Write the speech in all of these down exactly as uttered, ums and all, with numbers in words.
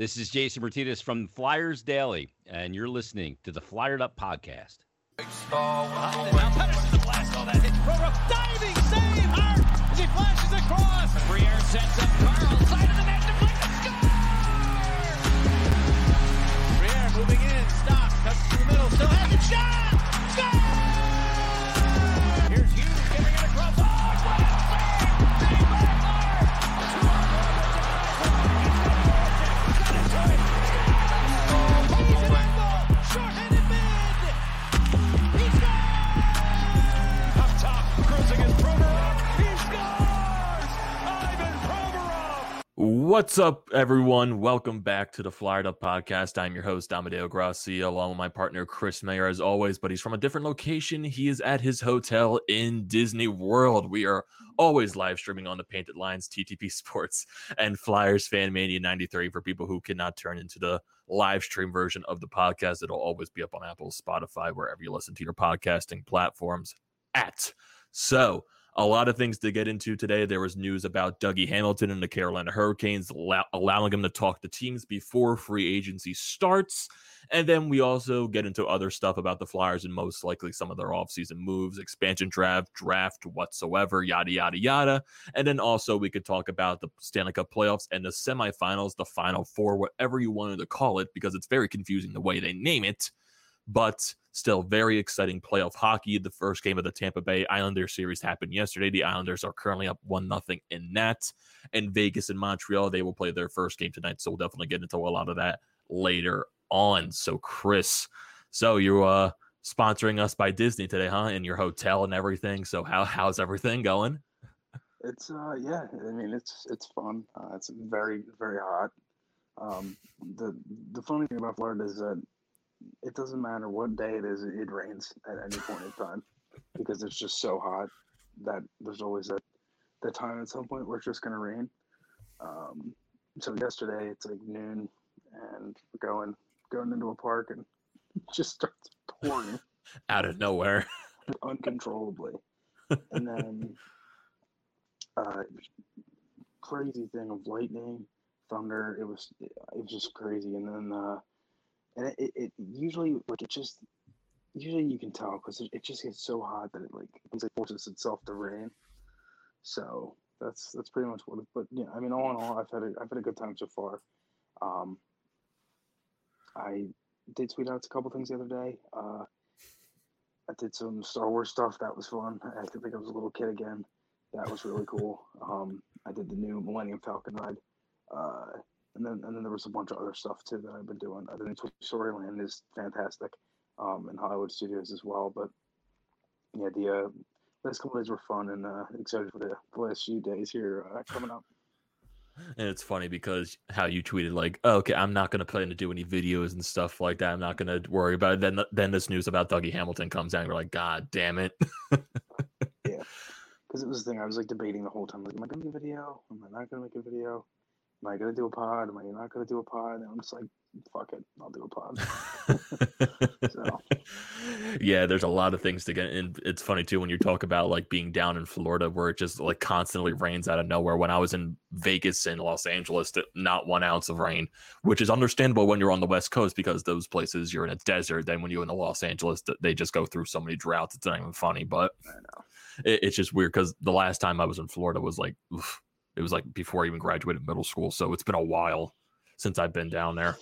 This is Jason Martinez from Flyers Daily, and you're listening to the Flyered Up Podcast. Diving save, Hart, as he flashes across. Briere sets up Carl, side of the net, deflected, score! Briere moving in, stops, cuts through the middle, still has it, shot! Score! Here's Hughes getting it across, oh, save, save by Hart! Two on one, Voracek, Voracek, he's got it, he's got it, he's got it, he's What's up, everyone? Welcome back to the Flyered Up Podcast. I'm your host, Amadeo Gracia, along with my partner, Chris Mayer, as always, but he's from a different location. He is at his hotel in Disney World. We are always live streaming on the Painted Lines, T T P Sports, and Flyers Fan Mania ninety-three for people who cannot turn into the live stream version of the podcast. It'll always be up on Apple, Spotify, wherever you listen to your podcasting platforms at. So, a lot of things to get into today. There was news about Dougie Hamilton and the Carolina Hurricanes, allow- allowing him to talk to teams before free agency starts. And then we also get into other stuff about the Flyers and most likely some of their offseason moves, expansion draft, draft whatsoever, yada, yada, yada. And then also we could talk about the Stanley Cup playoffs and the semifinals, the Final Four, whatever you wanted to call it, because it's very confusing the way they name it. But still very exciting playoff hockey. The first game of the Tampa Bay Islanders series happened yesterday. The Islanders are currently up one nothing in that. And Vegas and Montreal, they will play their first game tonight. So we'll definitely get into a lot of that later on. So, Chris, so you're uh, sponsoring us by Disney today, huh? In your hotel and everything. So how how's everything going? It's, uh, yeah, I mean, it's it's fun. Uh, it's very, very hot. Um, the, the funny thing about Florida is that it doesn't matter what day it is, it rains at any point in time because it's just so hot that there's always a the time at some point where it's just going to rain. Um, so yesterday it's like noon and we're going going into a park and it just starts pouring out of nowhere uncontrollably. And then uh, crazy thing of lightning, thunder. It was it was just crazy, and then. Uh, And it, it usually, like, it just, usually you can tell because it, it just gets so hot that it, like, it forces itself to rain. So that's that's pretty much what it, but, yeah, I mean, all in all, I've had a, I've had a good time so far. Um, I did tweet out a couple things the other day. Uh, I did some Star Wars stuff. That was fun. I acted like I was a little kid again. That was really cool. Um, I did the new Millennium Falcon ride. Uh And then, and then there was a bunch of other stuff too that I've been doing. The new Storyland is fantastic, um, and Hollywood Studios as well. But yeah, the uh, last couple of days were fun, and uh, excited for the, the last few days here uh, coming up. And it's funny because how you tweeted like, oh, "Okay, I'm not going to plan to do any videos and stuff like that. I'm not going to worry about it." Then, then this news about Dougie Hamilton comes out, and you're like, "God damn it!" Yeah, because it was the thing I was like debating the whole time. Like, am I going to make a video? Am I not going to make a video? Am I going to do a pod? Am I not going to do a pod? And I'm just like, fuck it. I'll do a pod. So. Yeah, there's a lot of things to get in. It's funny, too, when you talk about, like, being down in Florida where it just, like, constantly rains out of nowhere. When I was in Vegas and Los Angeles, not one ounce of rain, which is understandable when you're on the West Coast because those places, you're in a desert. Then when you're in the Los Angeles, they just go through so many droughts. It's not even funny, but I know. It, it's just weird because the last time I was in Florida was like, oof. It was like before I even graduated middle school, so it's been a while since I've been down there.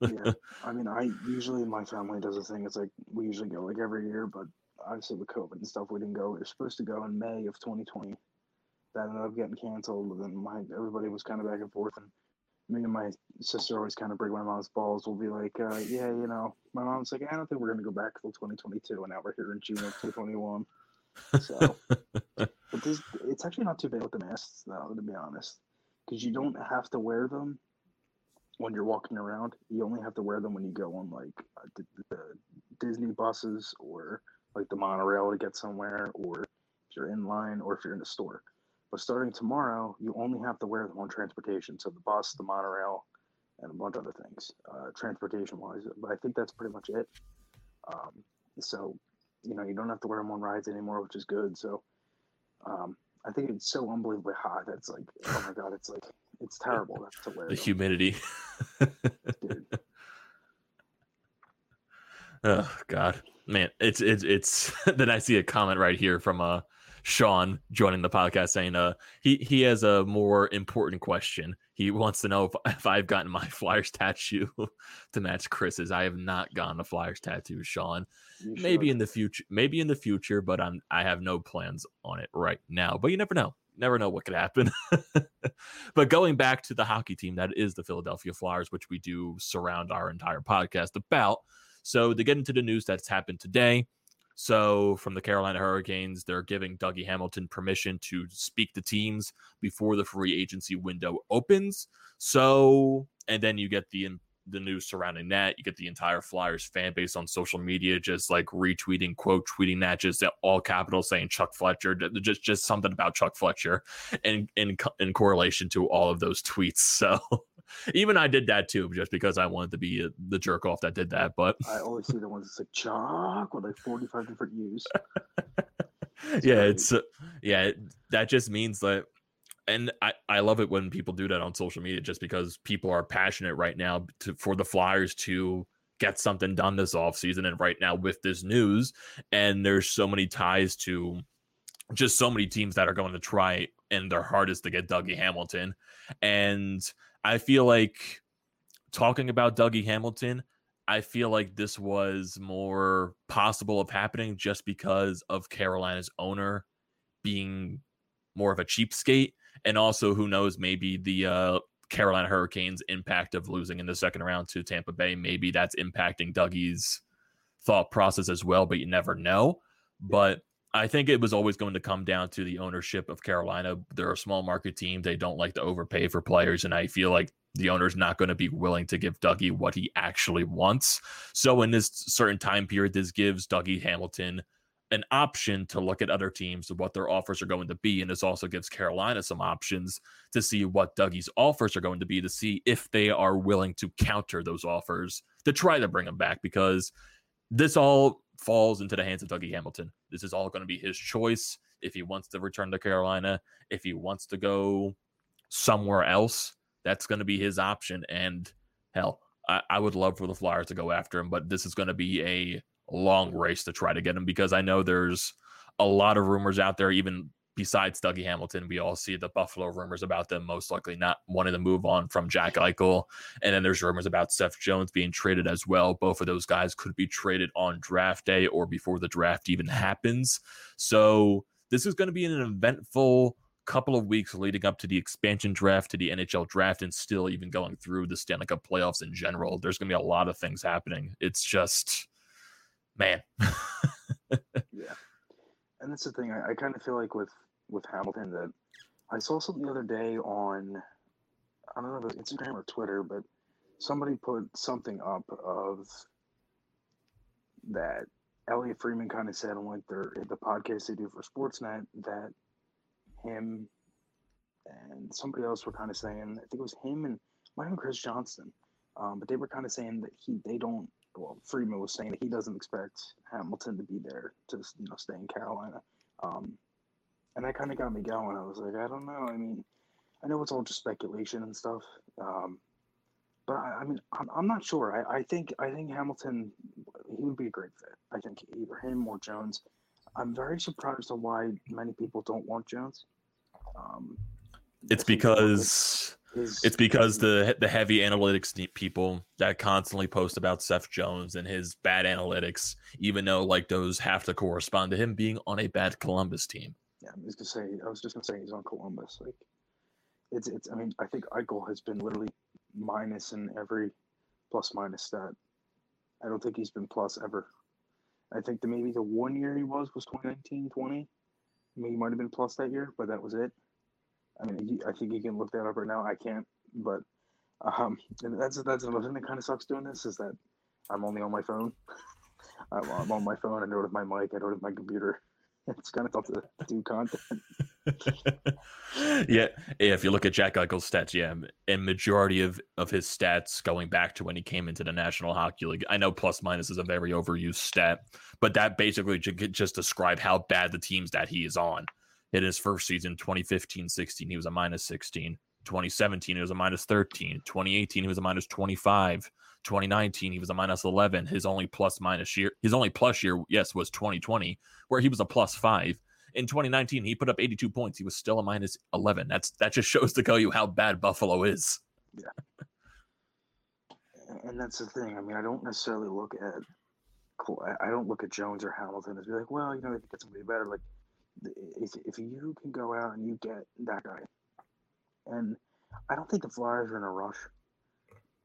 Yeah, I mean, I usually my family does a thing. It's like we usually go like every year, but obviously with COVID and stuff, we didn't go. We were supposed to go in May of twenty twenty. That ended up getting canceled. And my everybody was kind of back and forth, and me and my sister always kind of break my mom's balls. We'll be like, uh, yeah, you know, my mom's like, I don't think we're gonna go back till twenty twenty-two, and now we're here in June of twenty twenty-one. So, but this, it's actually not too bad with the masks, though, to be honest, because you don't have to wear them when you're walking around. You only have to wear them when you go on like uh, the, the Disney buses or like the monorail to get somewhere, or if you're in line, or if you're in a store. But starting tomorrow, you only have to wear them on transportation, so the bus, the monorail, and a bunch of other things, uh, transportation-wise. But I think that's pretty much it. Um, so. You know, you don't have to wear them on rides anymore, which is good. So um, I think it's so unbelievably hot. That's like, oh my God, it's like, It's terrible. That's hilarious. The humidity. Dude. Oh God, man. It's, it's, it's, then I see a comment right here from uh Sean joining the podcast saying, uh, he, he has a more important question. He wants to know if, if I've gotten my Flyers tattoo to match Chris's. I have not gotten a Flyers tattoo, Sean. You maybe should. in the future, maybe in the future, but I'm, I have no plans on it right now, but you never know. Never know what could happen. But going back to the hockey team, that is the Philadelphia Flyers, which we do surround our entire podcast about. So to get into the news that's happened today. So from the Carolina Hurricanes, they're giving Dougie Hamilton permission to speak to teams before the free agency window opens. So, and then you get the the news surrounding that. You get the entire Flyers fan base on social media just like retweeting, quote, tweeting that, just all capitals saying Chuck Fletcher, just just something about Chuck Fletcher and in, in, in correlation to all of those tweets. So even I did that too, just because I wanted to be a, the jerk off that did that. But I always see the ones that's like Chuck with like forty-five different U's. It's yeah, crazy. it's uh, yeah, that just means that. And I, I love it when people do that on social media, just because people are passionate right now to, for the Flyers to get something done this offseason. And right now with this news, and there's so many ties to just so many teams that are going to try and their hardest to get Dougie Hamilton. And I feel like talking about Dougie Hamilton, I feel like this was more possible of happening just because of Carolina's owner being more of a cheapskate. And also, who knows, maybe the uh, Carolina Hurricanes impact of losing in the second round to Tampa Bay, maybe that's impacting Dougie's thought process as well, but you never know. But I think it was always going to come down to the ownership of Carolina. They're a small market team. They don't like to overpay for players, and I feel like the owner's not going to be willing to give Dougie what he actually wants. So in this certain time period, this gives Dougie Hamilton an option to look at other teams and what their offers are going to be. And this also gives Carolina some options to see what Dougie's offers are going to be, to see if they are willing to counter those offers to try to bring him back, because this all falls into the hands of Dougie Hamilton. This is all going to be his choice. If he wants to return to Carolina, if he wants to go somewhere else, that's going to be his option. And hell, I, I would love for the Flyers to go after him, but this is going to be a long race to try to get him, because I know there's a lot of rumors out there. Even besides Dougie Hamilton, we all see the Buffalo rumors about them most likely not wanting to move on from Jack Eichel. And then there's rumors about Seth Jones being traded as well. Both of those guys could be traded on draft day or before the draft even happens. So this is going to be an eventful couple of weeks leading up to the expansion draft, to the N H L draft, and still even going through the Stanley Cup playoffs in general. There's going to be a lot of things happening. It's just... Man. Yeah. And that's the thing. I, I kind of feel like with, with Hamilton that I saw something the other day on, I don't know if it was Instagram or Twitter, but somebody put something up of that Elliot Freeman kind of said on like their, the podcast they do for Sportsnet, that him and somebody else were kind of saying, I think it was him and might have been Chris Johnston, um, but they were kind of saying that he, they don't, well, Freeman was saying that he doesn't expect Hamilton to be there to, you know, stay in Carolina. Um, and that kind of got me going. I was like, I don't know. I mean, I know it's all just speculation and stuff. Um, but I, I mean, I'm, I'm not sure. I, I think, I think Hamilton, he would be a great fit. I think either him or Jones. I'm very surprised at why many people don't want Jones. Um, it's because... His, it's because the the heavy analytics people that constantly post about Seth Jones and his bad analytics, even though like those have to correspond to him being on a bad Columbus team. Yeah, I was just saying. I was just gonna say he's on Columbus. Like, it's it's. I mean, I think Eichel has been literally minus in every plus minus stat. I don't think he's been plus ever. I think that maybe the one year he was was twenty nineteen twenty. I mean, he might have been plus that year, but that was it. I mean, I think you can look that up right now. I can't, but um, and that's that's another thing that kind of sucks doing this, is that I'm only on my phone. I'm, I'm on my phone. I do it with my mic. I do it with my computer. It's kind of tough to do content. yeah, if you look at Jack Eichel's stats, yeah, and majority of, of his stats going back to when he came into the National Hockey League. I know plus minus is a very overused stat, but that basically just describes how bad the teams that he is on. In his first season, twenty fifteen sixteen, he was a minus sixteen. twenty seventeen, it was a minus thirteen. twenty eighteen, he was a minus twenty-five. twenty nineteen, he was a minus eleven. His only plus minus year, his only plus year, yes, was twenty twenty, where he was a plus five. In twenty nineteen, he put up eighty-two points. He was still a minus eleven. That's that just shows to tell you how bad Buffalo is. Yeah, and that's the thing. I mean, I don't necessarily look at, I don't look at Jones or Hamilton as be like, well, you know, they could get somebody better. Like, if if you can go out and you get that guy, and I don't think the Flyers are in a rush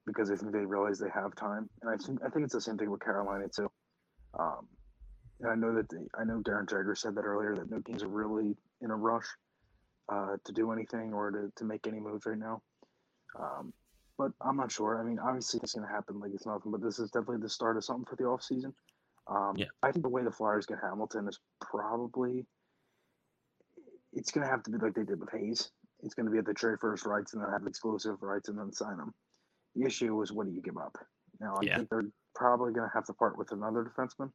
because I think they realize they have time, and I think I think it's the same thing with Carolina too. Um, And I know that they, I know Darren Jagger said that earlier, that no teams are really in a rush uh, to do anything or to, to make any moves right now. Um, but I'm not sure. I mean, obviously it's going to happen like it's nothing, but this is definitely the start of something for the offseason. Um, yeah. I think the way the Flyers get Hamilton is probably – it's going to have to be like they did with Hayes. It's going to be at the trade first rights and then have exclusive rights and then sign them. The issue is, what do you give up? Now, I yeah. think they're probably going to have to part with another defenseman.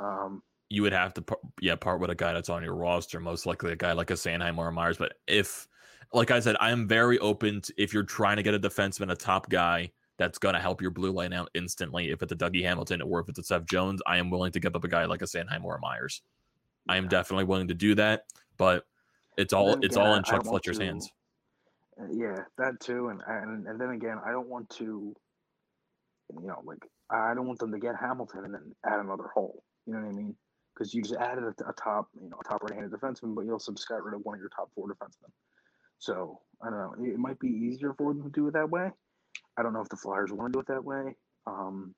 Um, you would have to, yeah, part with a guy that's on your roster, most likely a guy like a Sanheim or a Myers. But if, like I said, I'm very open to, if you're trying to get a defenseman, a top guy that's going to help your blue line out instantly, if it's a Dougie Hamilton or if it's a Seth Jones, I am willing to give up a guy like a Sanheim or a Myers. Yeah. I am definitely willing to do that, but it's all again, it's all in Chuck Fletcher's to, hands. Yeah, that too, and, and and then again, I don't want to, you know, like I don't want them to get Hamilton and then add another hole. You know what I mean? Because you just added a, a top, you know, a top right-handed defenseman, but you also just got rid of one of your top four defensemen. So I don't know. It might be easier for them to do it that way. I don't know if the Flyers want to do it that way. Um,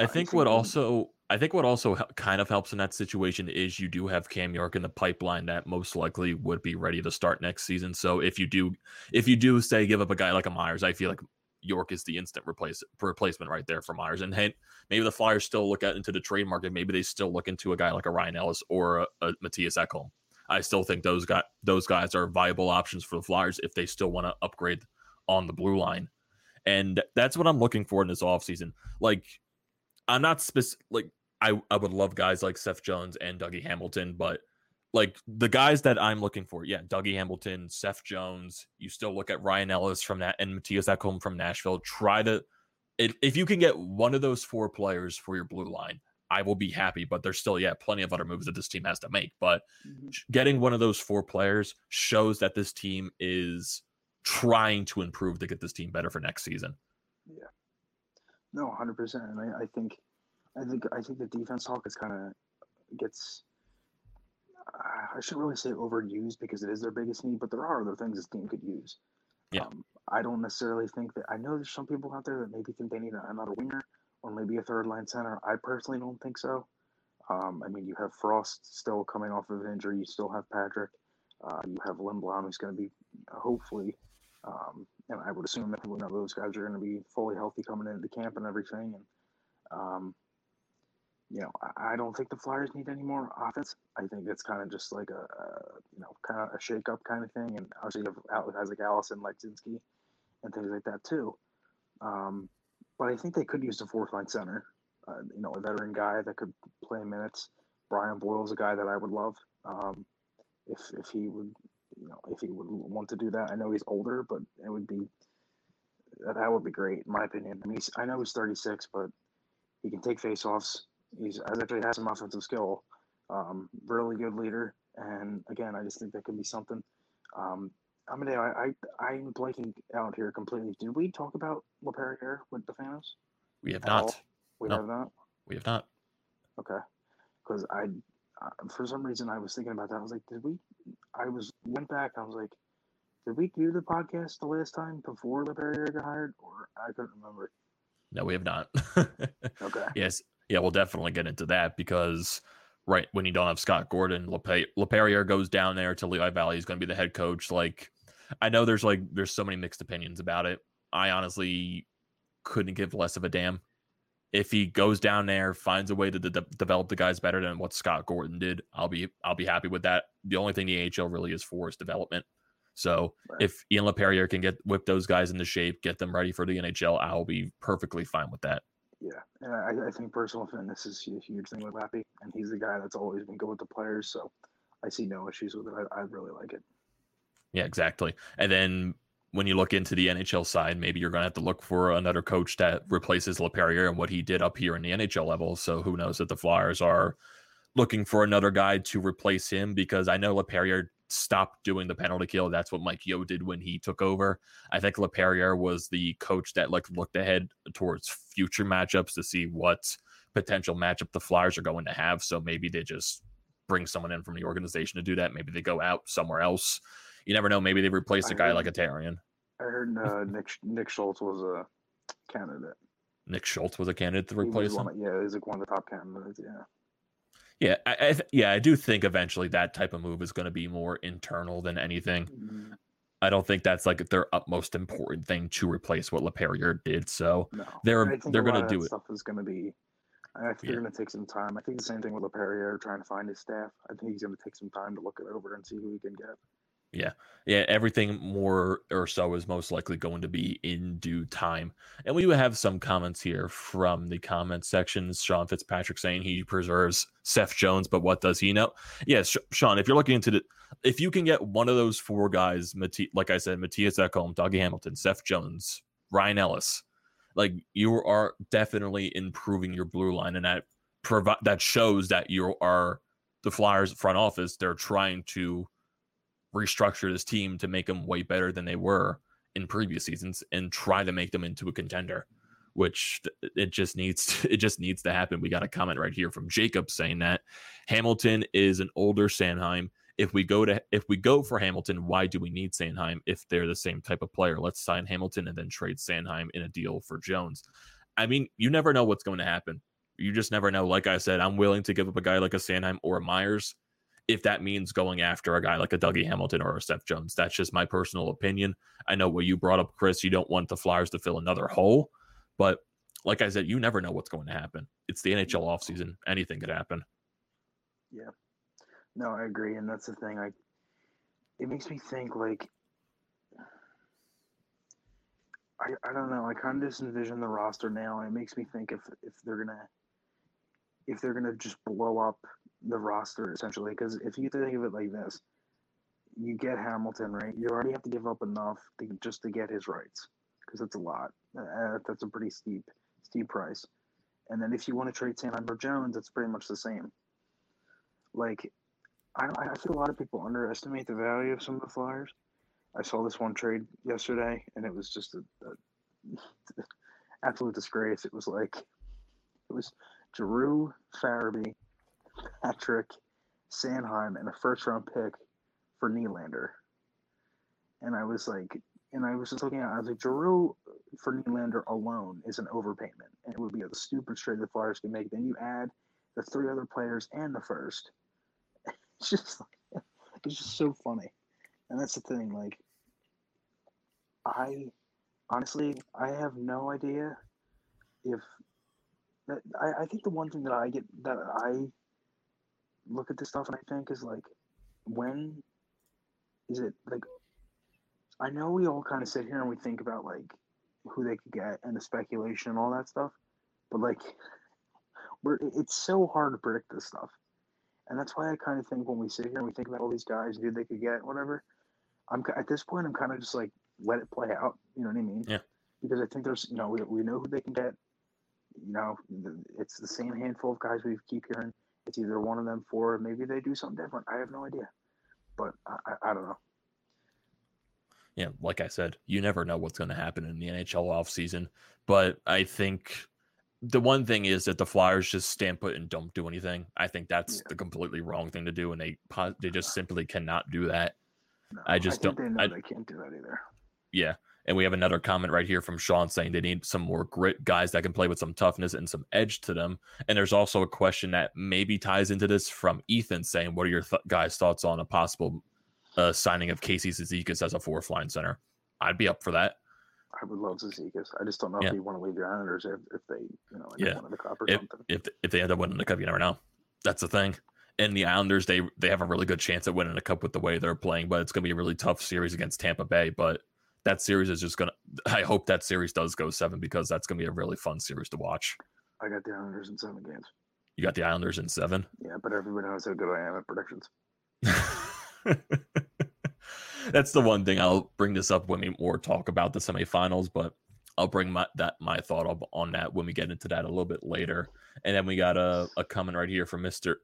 I, I think, think what also, I think what also kind of helps in that situation is you do have Cam York in the pipeline that most likely would be ready to start next season. So if you do, if you do say give up a guy like a Myers, I feel like York is the instant replace, replacement right there for Myers. And hey, maybe the Flyers still look out into the trade market. Maybe they still look into a guy like a Ryan Ellis or a, a Mattias Ekholm. I still think those guy, those guys are viable options for the Flyers if they still want to upgrade on the blue line. And that's what I'm looking for in this offseason. Like, I'm not specific. Like, I, I would love guys like Seth Jones and Dougie Hamilton, but like the guys that I'm looking for, yeah, Dougie Hamilton, Seth Jones. You still look at Ryan Ellis from that and Mattias Ekholm from Nashville. Try to, if, if you can get one of those four players for your blue line, I will be happy. But there's still, yeah, plenty of other moves that this team has to make. But mm-hmm. getting one of those four players shows that this team is trying to improve to get this team better for next season. Yeah, no, one hundred percent. And I, I think, I think, I think the defense talk is kind of gets. I shouldn't really say overused because it is their biggest need, but there are other things this team could use. Yeah. Um, I don't necessarily think that – I know there's some people out there that maybe think they need another winger or maybe a third-line center. I personally don't think so. Um, I mean, you have Frost still coming off of an injury. You still have Patrick. Uh, you have Lindblom, who's going to be hopefully um, – and I would assume that you know, those guys are going to be fully healthy coming into the camp and everything. And um, – You know, I don't think the Flyers need any more offense. I think it's kind of just like a, a you know, kind of a shake-up kind of thing. And obviously you have guys like Allison, Leksinski, and things like that too. Um, but I think they could use the fourth-line center. Uh, you know, a veteran guy that could play minutes. Brian Boyle's a guy that I would love um, if if he would, you know, if he would want to do that. I know he's older, but it would be that would be great in my opinion. I mean, he's, I know he's thirty-six, but he can take faceoffs. He's actually has some offensive skill, um, really good leader, and again, I just think that could be something. Um, I mean, I, I I'm blanking out here completely. Did we talk about Laperrière with the Fanos? We have not. All? We no. have not. We have not. Okay, because I, I, for some reason, I was thinking about that. I was like, did we? I was went back. I was like, did we do the podcast the last time before Laperrière got hired? Or I couldn't remember. No, we have not. Okay. Yes. Yeah, we'll definitely get into that because right when you don't have Scott Gordon, Laperrière goes down there to Lehigh Valley. He's going to be the head coach. Like, I know there's like there's so many mixed opinions about it. I honestly couldn't give less of a damn. If he goes down there, finds a way to de- develop the guys better than what Scott Gordon did, I'll be I'll be happy with that. The only thing the A H L really is for is development. So right. If Ian Laperrière can get whip those guys into shape, get them ready for the N H L, I'll be perfectly fine with that. Yeah, and I, I think personal fitness is a huge thing with Lappy, and he's the guy that's always been good with the players, so I see no issues with it. I, I really like it. Yeah, exactly. And then when you look into the N H L side, maybe you're going to have to look for another coach that replaces Laperrière and what he did up here in the N H L level. So who knows if the Flyers are looking for another guy to replace him, because I know Laperrière stopped doing the penalty kill. That's what Mike Yeo did when he took over. I think Laperrière was the coach that like looked ahead towards future matchups to see what potential matchup the Flyers are going to have. So maybe they just bring someone in from the organization to do that. Maybe they go out somewhere else. You never know. Maybe they replaced a guy heard, like a Tarian. I heard uh, Nick Nick Schultz was a candidate. Nick Schultz was a candidate to replace him? Of, yeah, he's like one of the top candidates, yeah. Yeah, I, I th- yeah, I do think eventually that type of move is going to be more internal than anything. Mm-hmm. I don't think that's like their utmost important thing to replace what Laperrière did. So no. they're they're going to do it. Stuff is going to be. I think yeah. they're going to take some time. I think the same thing with Laperrière trying to find his staff. I think he's going to take some time to look it over and see who he can get. Yeah, yeah. Everything more or so is most likely going to be in due time. And we have some comments here from the comment section. Sean Fitzpatrick saying he preserves Seth Jones, but what does he know? Yes, yeah, Sean, if you're looking into the, if you can get one of those four guys, Matti, like I said, Mattias Ekholm, Dougie Hamilton, Seth Jones, Ryan Ellis, like you are definitely improving your blue line, and that provi- that shows that you are the Flyers front office. They're trying to restructure this team to make them way better than they were in previous seasons and try to make them into a contender, which it just needs to, it just needs to happen. We got a comment right here from Jacob saying that Hamilton is an older Sanheim. If we go to if we go for Hamilton, why do we need Sanheim if they're the same type of player? Let's sign Hamilton and then trade Sanheim in a deal for Jones. I mean, you never know what's going to happen. You just never know. Like I said, I'm willing to give up a guy like a Sanheim or a Myers if that means going after a guy like a Dougie Hamilton or a Seth Jones. That's just my personal opinion. I know what you brought up, Chris. You don't want the Flyers to fill another hole. But like I said, you never know what's going to happen. It's the N H L offseason. Anything could happen. Yeah. No, I agree. And that's the thing. I, it makes me think, like, I, I don't know. I kind of just envision the roster now. And it makes me think if, if they're going to if they're going to just blow up the roster, essentially. Because if you think of it like this, you get Hamilton, right? You already have to give up enough to, just to get his rights, because that's a lot. Uh, that's a pretty steep steep price. And then if you want to trade Sanheim or Jones, it's pretty much the same. Like, I, I feel a lot of people underestimate the value of some of the Flyers. I saw this one trade yesterday, and it was just an absolute disgrace. It was like, it was Drew Farabee, Patrick, Sanheim, and a first-round pick for Nylander. And I was like, and I was just looking at, I was like, Giroux for Nylander alone is an overpayment, and it would be the stupid trade the Flyers can make. Then you add the three other players and the first. It's just, like, it's just so funny. And that's the thing. Like, I honestly, I have no idea if that. I, I think the one thing that I get that I. look at this stuff and I think is like, when is it like, I know we all kind of sit here and we think about like who they could get and the speculation and all that stuff, but like we're, it's so hard to predict this stuff. And that's why I kind of think when we sit here and we think about all these guys, dude, they could get whatever. I'm at this point, I'm kind of just like, let it play out. You know what I mean? Yeah. Because I think there's, you know, we, we know who they can get, you know, it's the same handful of guys we keep hearing. It's either one of them four, or maybe they do something different. I have no idea, but I, I, I don't know. Yeah, like I said, you never know what's going to happen in the N H L offseason. But I think the one thing is that the Flyers just stand put and don't do anything. I think that's yeah. the completely wrong thing to do, and they they just simply cannot do that. No, I just I think don't. They, know I, they can't do that either. Yeah. And we have another comment right here from Sean saying they need some more grit, guys that can play with some toughness and some edge to them. And there's also a question that maybe ties into this from Ethan saying, what are your th- guys' thoughts on a possible uh, signing of Casey Cizikas as a fourth line center? I'd be up for that. I would love Cizikas. I just don't know yeah. if they want to leave the Islanders if, if they, you know, end yeah. up winning the Cup or if, something. If, if they end up winning the Cup, you never know. That's the thing. And the Islanders, they, they have a really good chance at winning the Cup with the way they're playing, but it's going to be a really tough series against Tampa Bay. But that series is just going to – I hope that series does go seven, because that's going to be a really fun series to watch. I got the Islanders in seven games. You got the Islanders in seven? Yeah, but everyone knows how good I am at predictions. that's the one thing I'll bring this up when we more talk about the semifinals, but I'll bring my that my thought on that when we get into that a little bit later. And then we got a, a comment right here from Mister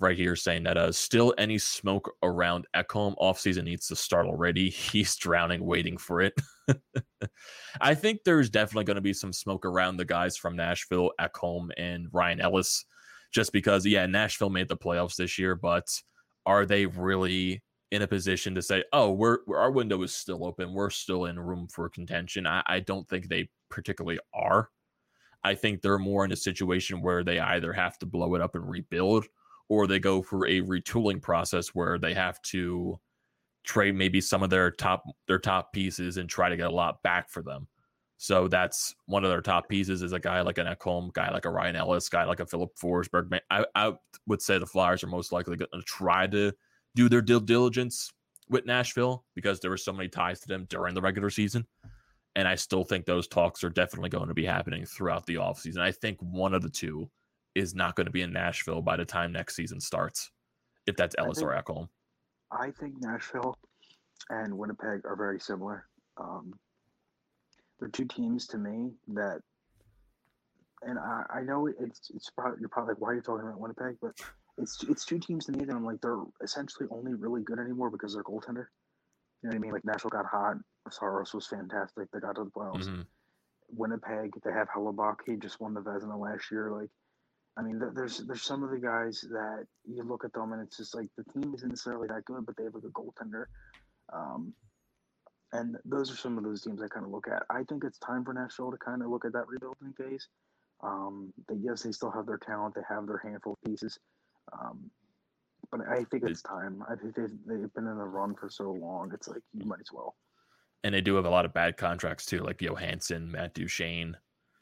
right here saying that uh, still any smoke around Ekholm offseason needs to start already. He's drowning, waiting for it. I think there's definitely going to be some smoke around the guys from Nashville, Ekholm and Ryan Ellis, just because, yeah, Nashville made the playoffs this year, but are they really in a position to say, oh, we're, we're our window is still open. We're still in room for contention. I, I don't think they particularly are. I think they're more in a situation where they either have to blow it up and rebuild, or they go for a retooling process where they have to trade maybe some of their top their top pieces and try to get a lot back for them. So that's one of their top pieces is a guy like an Ekholm, guy like a Ryan Ellis, guy like a Philip Forsberg. I, I would say the Flyers are most likely going to try to do their due diligence with Nashville because there were so many ties to them during the regular season. And I still think those talks are definitely going to be happening throughout the offseason. I think one of the two is not going to be in Nashville by the time next season starts, if that's Ellis think, or Ekholm. I think Nashville and Winnipeg are very similar. Um, they're two teams to me that, and I, I know it's it's probably, you're probably like, why are you talking about Winnipeg? But it's it's two teams to me that I'm like, they're essentially only really good anymore because they're goaltender. You know what I mean? Like Nashville got hot. Saros was fantastic. They got to the playoffs. Mm-hmm. Winnipeg, they have Hellebuck. He just won the Vezina last year. Like, I mean, there's there's some of the guys that you look at them and it's just like the team isn't necessarily that good, but they have a good goaltender. Um, and those are some of those teams I kind of look at. I think it's time for Nashville to kind of look at that rebuilding phase. Um, they, yes, they still have their talent. They have their handful of pieces. Um, but I think it's time. I think they've, they've been in the run for so long. It's like you might as well. And they do have a lot of bad contracts too, like Johansson, Matt Duchene.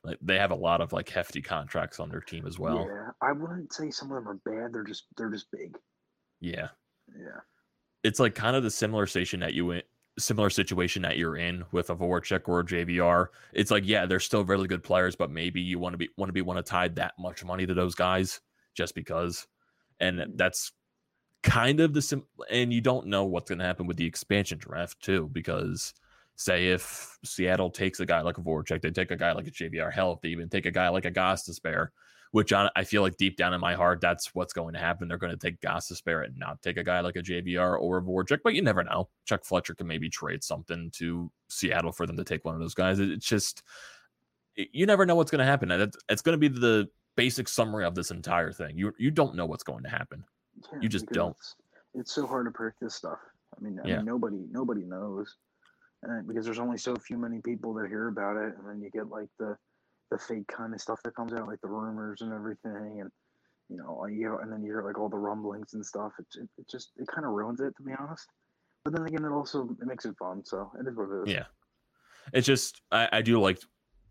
Like they have a lot of like hefty contracts on their team as well. Yeah, I wouldn't say some of them are bad. They're just they're just big. Yeah, yeah. It's like kind of the similar station that you in, similar situation that you're in with a Voracek or a J V R. It's like yeah, they're still really good players, but maybe you want to be want to be want to tie that much money to those guys just because. And that's kind of the sim. And you don't know what's going to happen with the expansion draft too, because. Say if Seattle takes a guy like a Voracek, they take a guy like a J V R, hell, they even take a guy like a Goss to spare, which I, I feel like deep down in my heart, that's what's going to happen. They're going to take Goss to spare and not take a guy like a J V R or a Voracek, but you never know. Chuck Fletcher can maybe trade something to Seattle for them to take one of those guys. It, it's just, it, you never know what's going to happen. It's, it's going to be the basic summary of this entire thing. You you don't know what's going to happen. Yeah, you just don't. It's, it's so hard to predict this stuff. I mean, I yeah. mean nobody nobody knows. And because there's only so few many people that hear about it, and then you get like the, the fake kind of stuff that comes out, like the rumors and everything, and you know, you and then you hear like all the rumblings and stuff. It it, it just it kind of ruins it, to be honest. But then again, it also it makes it fun, so it is what it is. Yeah, it's just I, I do like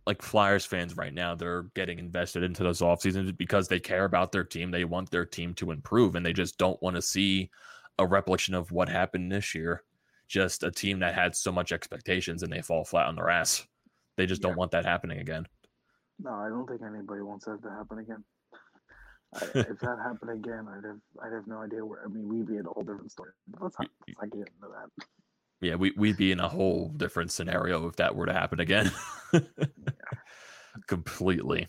like Flyers fans right now. They're getting invested into those off seasons because they care about their team. They want their team to improve, and they just don't want to see a repetition of what happened this year. Just a team that had so much expectations and they fall flat on their ass. They just yeah. don't want that happening again. No, I don't think anybody wants that to happen again. I, if that happened again, I'd have I'd have no idea where. I mean, we'd be in a whole different story. Let's not, let's not get into that. Yeah, we we'd be in a whole different scenario if that were to happen again. yeah. Completely.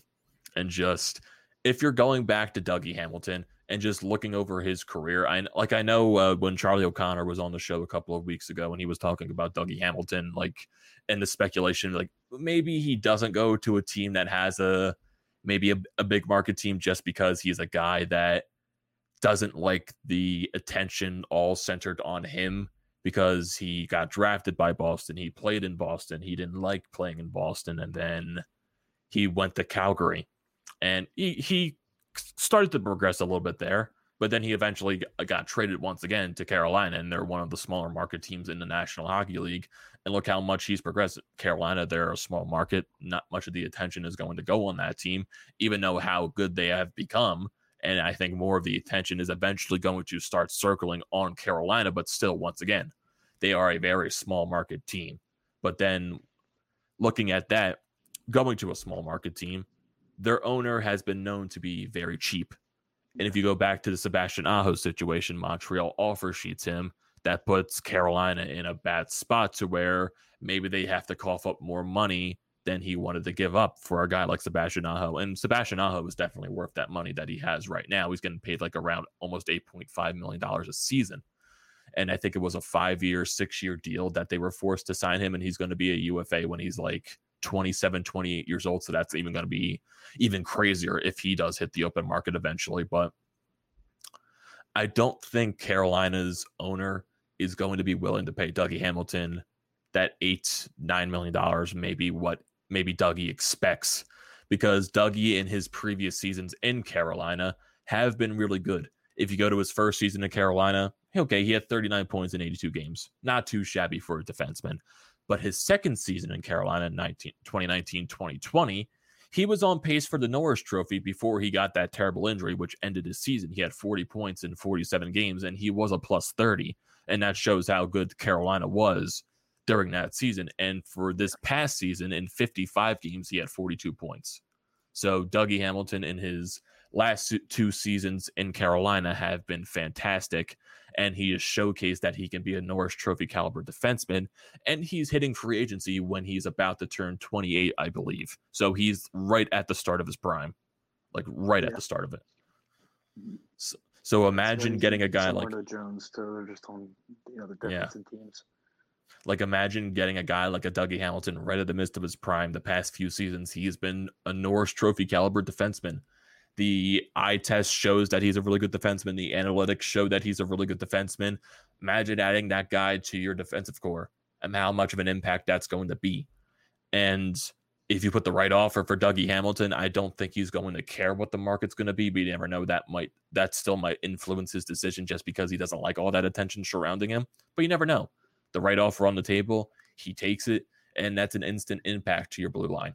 And just if you're going back to Dougie Hamilton. And just looking over his career, I like I know uh, when Charlie O'Connor was on the show a couple of weeks ago, and he was talking about Dougie Hamilton, like and the speculation, like maybe he doesn't go to a team that has a maybe a, a big market team just because he's a guy that doesn't like the attention all centered on him because he got drafted by Boston, he played in Boston, he didn't like playing in Boston, and then he went to Calgary, and he. he started to progress a little bit there, but then he eventually got traded once again to Carolina, and they're one of the smaller market teams in the National Hockey League, and look how much he's progressed. Carolina, they're a small market. Not much of the attention is going to go on that team, even though how good they have become, and I think more of the attention is eventually going to start circling on Carolina, but still, once again, they are a very small market team. But then looking at that, going to a small market team, their owner has been known to be very cheap. And if you go back to the Sebastian Aho situation, Montreal offer sheets him. that puts Carolina in a bad spot to where maybe they have to cough up more money than he wanted to give up for a guy like Sebastian Aho. And Sebastian Aho is definitely worth that money that he has right now. He's getting paid like around almost eight point five million dollars a season. And I think it was a five-year, six-year deal that they were forced to sign him, and he's going to be a U F A when he's like twenty-seven, twenty-eight years old. So that's even going to be even crazier if he does hit the open market eventually. But I don't think Carolina's owner is going to be willing to pay Dougie Hamilton that eight, nine million dollars, maybe what maybe Dougie expects, because Dougie in his previous seasons in Carolina have been really good. If you go to his first season in Carolina, okay, he had thirty-nine points in eighty-two games. Not too shabby for a defenseman. But his second season in Carolina, twenty nineteen twenty twenty, he was on pace for the Norris Trophy before he got that terrible injury, which ended his season. He had forty points in forty-seven games, and he was a plus thirty. And that shows how good Carolina was during that season. And for this past season, in fifty-five games, he had forty-two points. So Dougie Hamilton in his last two seasons in Carolina have been fantastic, and he has showcased that he can be a Norris Trophy caliber defenseman, and he's hitting free agency when he's about to turn twenty-eight, I believe. So he's right at the start of his prime, like right yeah. at the start of it. So, so imagine so getting a guy like Jones, so they're just on, you know, the difference yeah. in teams. Like, imagine getting a guy like a Dougie Hamilton right at the midst of his prime. The past few seasons, he's been a Norris Trophy caliber defenseman. The eye test shows that he's a really good defenseman. The analytics show that he's a really good defenseman. Imagine adding that guy to your defensive core and how much of an impact that's going to be. And if you put the right offer for Dougie Hamilton, I don't think he's going to care what the market's going to be. But you never know, that might that still might influence his decision just because he doesn't like all that attention surrounding him. But you never know. The right offer on the table, he takes it, and that's an instant impact to your blue line.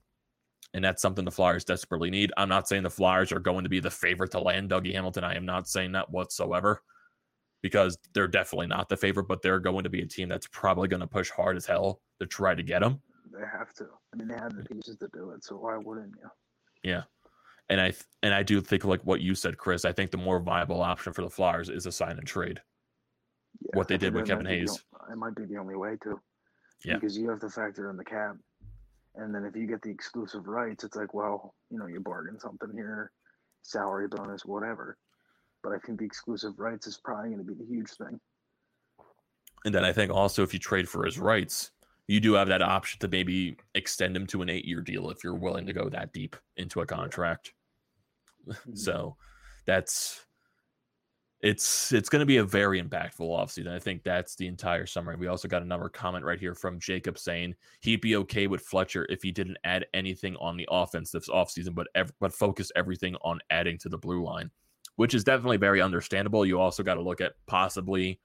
And that's something the Flyers desperately need. I'm not saying the Flyers are going to be the favorite to land Dougie Hamilton. I am not saying that whatsoever, because they're definitely not the favorite, but they're going to be a team that's probably going to push hard as hell to try to get him. They have to. I mean, they have the pieces to do it, so why wouldn't you? Yeah. And I, and I do think, like what you said, Chris, I think the more viable option for the Flyers is a sign and trade. Yeah, what they did with Kevin Hayes. It might be the only way to. Yeah. Because you have to factor in the cap. And then if you get the exclusive rights, it's like, well, you know, you bargain something here, salary bonus, whatever. But I think the exclusive rights is probably going to be the huge thing. And then I think also if you trade for his rights, you do have that option to maybe extend him to an eight-year deal if you're willing to go that deep into a contract. Mm-hmm. So that's... It's it's going to be a very impactful offseason. I think that's the entire summary. We also got another comment right here from Jacob saying he'd be okay with Fletcher if he didn't add anything on the offense this offseason, but ev- but focus everything on adding to the blue line, which is definitely very understandable. You also got to look at possibly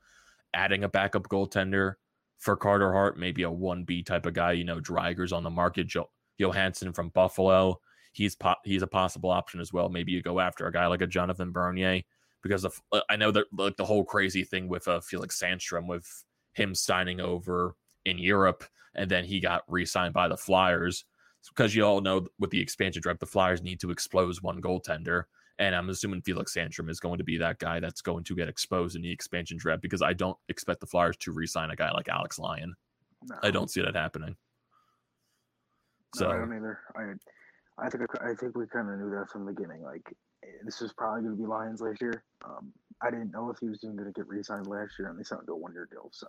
adding a backup goaltender for Carter Hart, maybe a one B type of guy. You know, Dreiger's on the market, jo- Johansson from Buffalo. He's po- he's a possible option as well. Maybe you go after a guy like a Jonathan Bernier. Because of, I know that like the whole crazy thing with uh, Felix Sandstrom, with him signing over in Europe, and then he got re-signed by the Flyers. Because you all know with the expansion draft, the Flyers need to expose one goaltender, and I'm assuming Felix Sandstrom is going to be that guy that's going to get exposed in the expansion draft. Because I don't expect the Flyers to re-sign a guy like Alex Lyon. No. I don't see that happening. So no, I don't either. I, I think I, I think we kind of knew that from the beginning. Like. This was probably going to be Lyons last year. Um, I didn't know if he was even going to get re-signed last year, and they signed a one-year deal. So,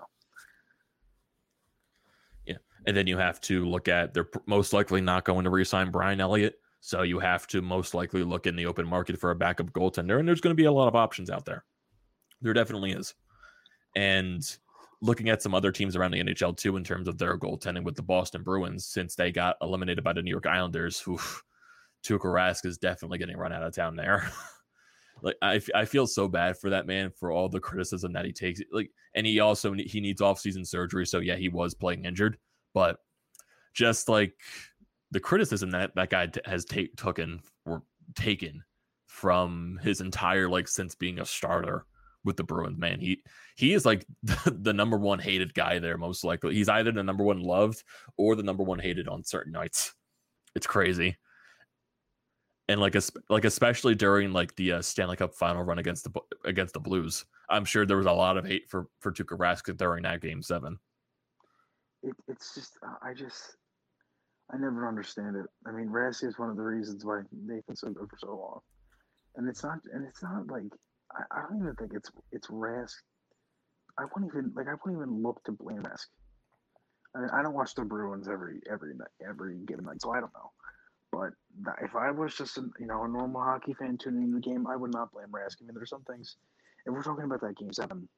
yeah, and then you have to look at they're most likely not going to re-sign Brian Elliott, so you have to most likely look in the open market for a backup goaltender, and there's going to be a lot of options out there. There definitely is. And looking at some other teams around the N H L too in terms of their goaltending with the Boston Bruins, since they got eliminated by the New York Islanders, who. Tuukka Rask is definitely getting run out of town there. Like I, I feel so bad for that man for all the criticism that he takes. Like, and he also he needs offseason surgery. So yeah, he was playing injured, but just like the criticism that that guy t- has t- taken or taken from his entire like since being a starter with the Bruins, man, he he is like the, the number one hated guy there. Most likely, he's either the number one loved or the number one hated on certain nights. It's crazy. And like, like especially during like the uh, Stanley Cup final run against the against the Blues, I'm sure there was a lot of hate for, for Tuukka Rask during that game seven. It, it's just, I just, I never understand it. I mean, Rask is one of the reasons why Nathan's so good for so long. And it's not, and it's not like, I, I don't even think it's, it's Rask. I wouldn't even, like, I wouldn't even look to blame Rask. I mean, I don't watch the Bruins every, every night, every given night, so I don't know. But if I was just, a, you know, a normal hockey fan tuning into the game, I would not blame Rask. I mean, there's some things, and we're talking about that game seven.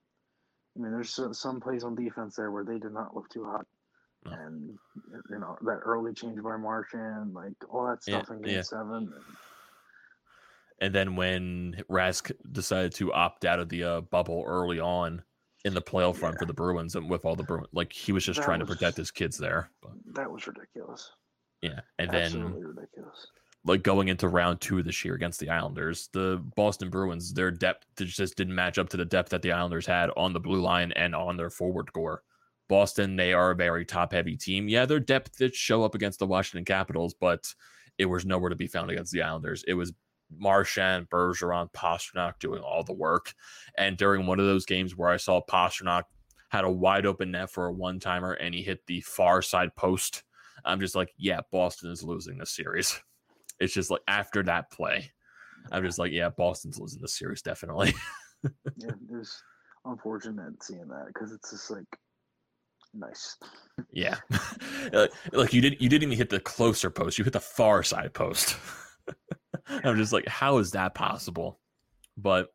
I mean, there's some plays on defense there where they did not look too hot. No. And, you know, that early change by Marchand, like all that stuff yeah, in game yeah. seven. And then when Rask decided to opt out of the uh, bubble early on in the playoff run yeah. for the Bruins and with all the Bruins, like he was just that trying was, to protect his kids there. But. That was ridiculous. Yeah. And Absolutely then ridiculous. Like going into round two this year against the Islanders, the Boston Bruins, their depth just didn't match up to the depth that the Islanders had on the blue line and on their forward core. Boston, they are a very top heavy team. Yeah, their depth did show up against the Washington Capitals, but it was nowhere to be found against the Islanders. It was Marchand, Bergeron, Pastrnak doing all the work. And during one of those games where I saw Pastrnak had a wide open net for a one timer and he hit the far side post, I'm just like, yeah, Boston is losing this series. It's just like after that play, I'm just like, yeah, Boston's losing this series, definitely. Yeah, it was unfortunate seeing that because it's just like, nice. Yeah. like, like you didn't you didn't even hit the closer post. You hit the far side post. I'm just like, how is that possible? But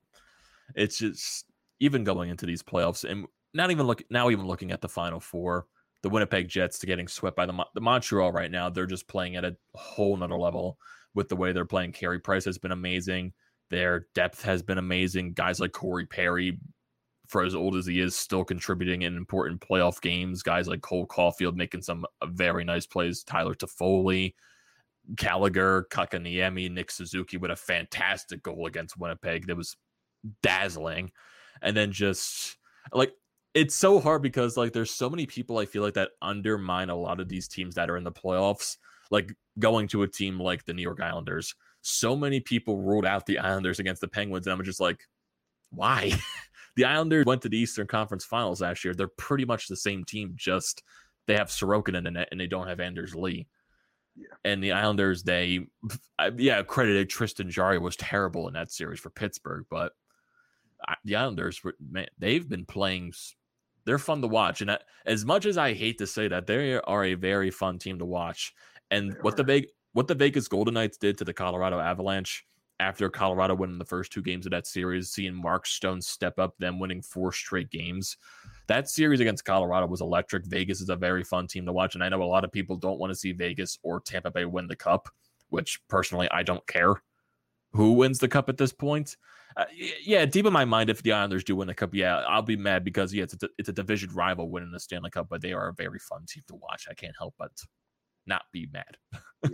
it's just even going into these playoffs and not even look now even looking at the Final Four, the Winnipeg Jets to getting swept by the, Mo- the Montreal right now. They're just playing at a whole nother level with the way they're playing. Carey Price has been amazing. Their depth has been amazing. Guys like Corey Perry, for as old as he is, still contributing in important playoff games. Guys like Cole Caulfield making some very nice plays. Tyler Toffoli, Gallagher, Kakaniemi, Nick Suzuki with a fantastic goal against Winnipeg that was dazzling. And then just like it's so hard because like there's so many people I feel like that undermine a lot of these teams that are in the playoffs. Like going to a team like the New York Islanders, so many people ruled out the Islanders against the Penguins, and I'm just like, why? The Islanders went to the Eastern Conference Finals last year. They're pretty much the same team, just they have Sorokin in the net and they don't have Anders Lee. Yeah. And the Islanders, they, yeah, credited Tristan Jarry was terrible in that series for Pittsburgh, but the Islanders, man, they've been playing, they're fun to watch. And as much as I hate to say that, they are a very fun team to watch. And what the, what the Vegas Golden Knights did to the Colorado Avalanche after Colorado winning the first two games of that series, seeing Mark Stone step up, them winning four straight games. That series against Colorado was electric. Vegas is a very fun team to watch, and I know a lot of people don't want to see Vegas or Tampa Bay win the Cup, which personally I don't care who wins the Cup at this point. Uh, yeah, deep in my mind, if the Islanders do win the Cup, yeah, I'll be mad because yeah, it's a, it's a division rival winning the Stanley Cup, but they are a very fun team to watch. I can't help but not be mad. Yeah.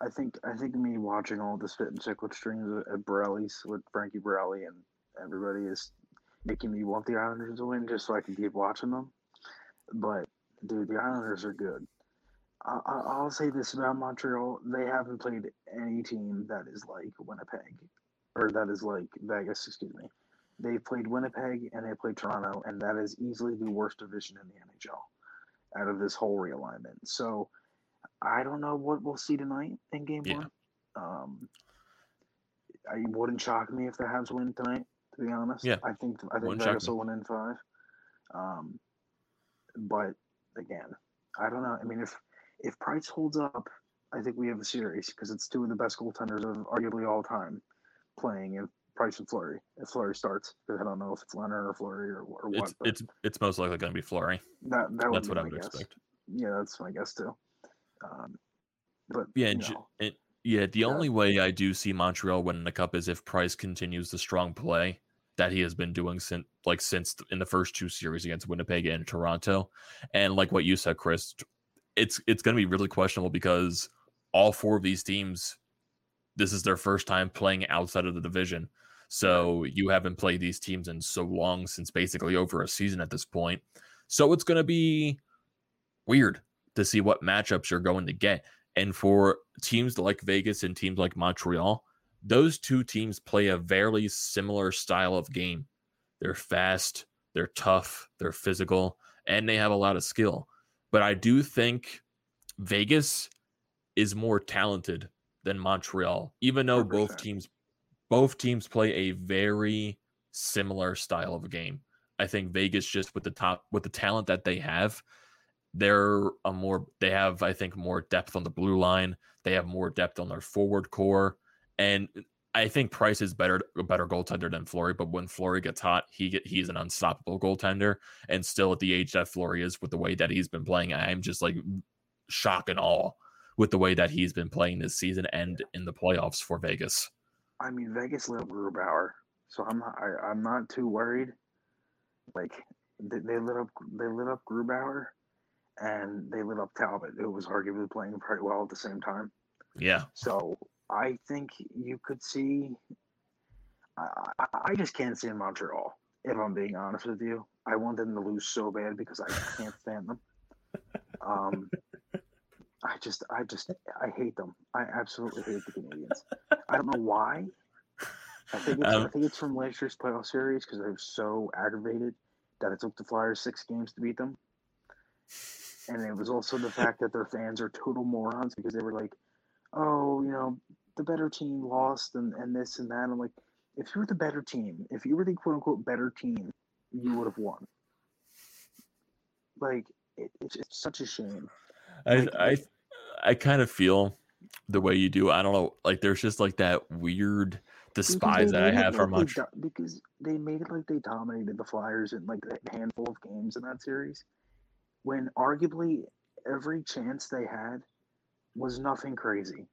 I think I think me watching all the spit and chickled streams at Borelli's with Frankie Borelli and everybody is making me want the Islanders to win just so I can keep watching them. But, dude, the Islanders are good. I, I, I'll say this about Montreal. They haven't played any team that is like Winnipeg, or that is like Vegas, excuse me. They played Winnipeg and they played Toronto, and that is easily the worst division in the N H L out of this whole realignment. So, I don't know what we'll see tonight in game yeah. one. Um, it wouldn't shock me if the Habs win tonight, to be honest. Yeah. I think I think Vegas will win in five. Um, but again, I don't know. I mean, if if Price holds up, I think we have a series because it's two of the best goaltenders of arguably all time playing if Price and Fleury. If Fleury starts, because I don't know if it's Leonard or Fleury or, or what. It's it's, it's most likely going to be Fleury. That, that that's what I would guess. expect. Yeah, that's my guess too. Um, but yeah, you know, and, yeah. The yeah. only way I do see Montreal winning the Cup is if Price continues the strong play that he has been doing since, like, since in the first two series against Winnipeg and Toronto. And like what you said, Chris, it's it's going to be really questionable because all four of these teams, this is their first time playing outside of the division. So you haven't played these teams in so long, since basically over a season at this point. So it's going to be weird to see what matchups you're going to get. And for teams like Vegas and teams like Montreal, those two teams play a very similar style of game. They're fast, they're tough, they're physical, and they have a lot of skill. But I do think Vegas is more talented than Montreal, even though one hundred percent. both teams both teams play a very similar style of game. I think Vegas, just with the top with the talent that they have, they're a more they have, I think, more depth on the blue line. They have more depth on their forward core. And I think Price is better a better goaltender than Fleury, but when Fleury gets hot, he get, he's an unstoppable goaltender. And still, at the age that Fleury is, with the way that he's been playing, I'm just like shock and awe with the way that he's been playing this season and in the playoffs for Vegas. I mean, Vegas lit Grubauer, so I'm not, I, I'm not too worried. Like they, they lit up they lit up Grubauer, and they lit up Talbot, who was arguably playing pretty well at the same time. Yeah. So I think you could see I, – I, I just can't see in Montreal, if I'm being honest with you. I want them to lose so bad because I can't stand them. Um, I just – I just – I hate them. I absolutely hate the Canadiens. I don't know why. I think it's, um, I think it's from last year's playoff series because I was so aggravated that it took the Flyers six games to beat them. And it was also the fact that their fans are total morons because they were like, oh, you know, the better team lost and, and this and that. I'm like, if you were the better team, if you were the quote-unquote better team, you would have won. Like, it, it's, it's such a shame. I, like, I I kind of feel the way you do. I don't know. Like, there's just, like, that weird despise that I have for much. Because they made it like they dominated the Flyers in, like, a handful of games in that series when arguably every chance they had was nothing crazy,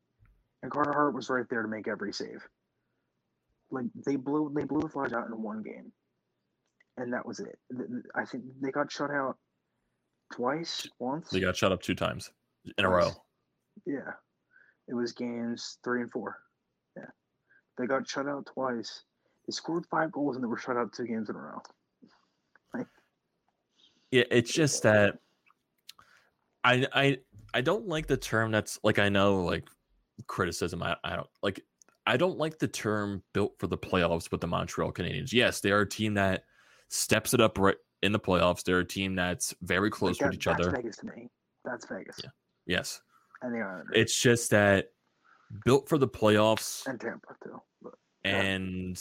and Carter Hart was right there to make every save. Like they blew, they blew the Flyers out in one game, and that was it. I think they got shut out twice, once. They got shut up two times in a row. Yeah, it was games three and four. Yeah, they got shut out twice. They scored five goals and they were shut out two games in a row. Like, yeah, it's just that I I. I don't like the term that's like, I know like criticism. I, I don't like, I don't like the term built for the playoffs with the Montreal Canadiens. Yes. They are a team that steps it up right in the playoffs. They're a team that's very close like that, with each that's other. Vegas to me. That's Vegas. Yeah. Yes. And they are. It's just that built for the playoffs and Tampa too. But, yeah. And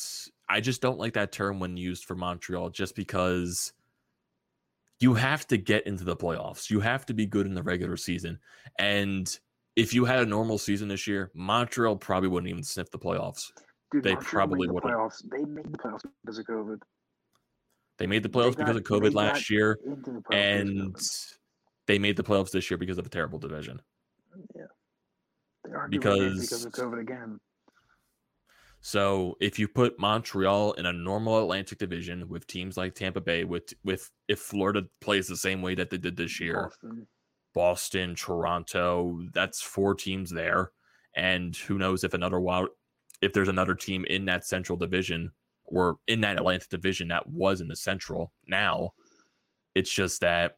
I just don't like that term when used for Montreal, just because you have to get into the playoffs. You have to be good in the regular season. And if you had a normal season this year, Montreal probably wouldn't even sniff the playoffs. Dude, they Montreal probably the wouldn't. Playoffs. They made the playoffs because of COVID. They made the playoffs got, because of COVID last year. The and they made the playoffs this year because of a terrible division. Yeah. They are because, because of COVID again. So if you put Montreal in a normal Atlantic division with teams like Tampa Bay, with with if Florida plays the same way that they did this year, Boston, Boston Toronto, that's four teams there. And who knows if another wild, if there's another team in that Central division or in that Atlantic division that was in the Central now. It's just that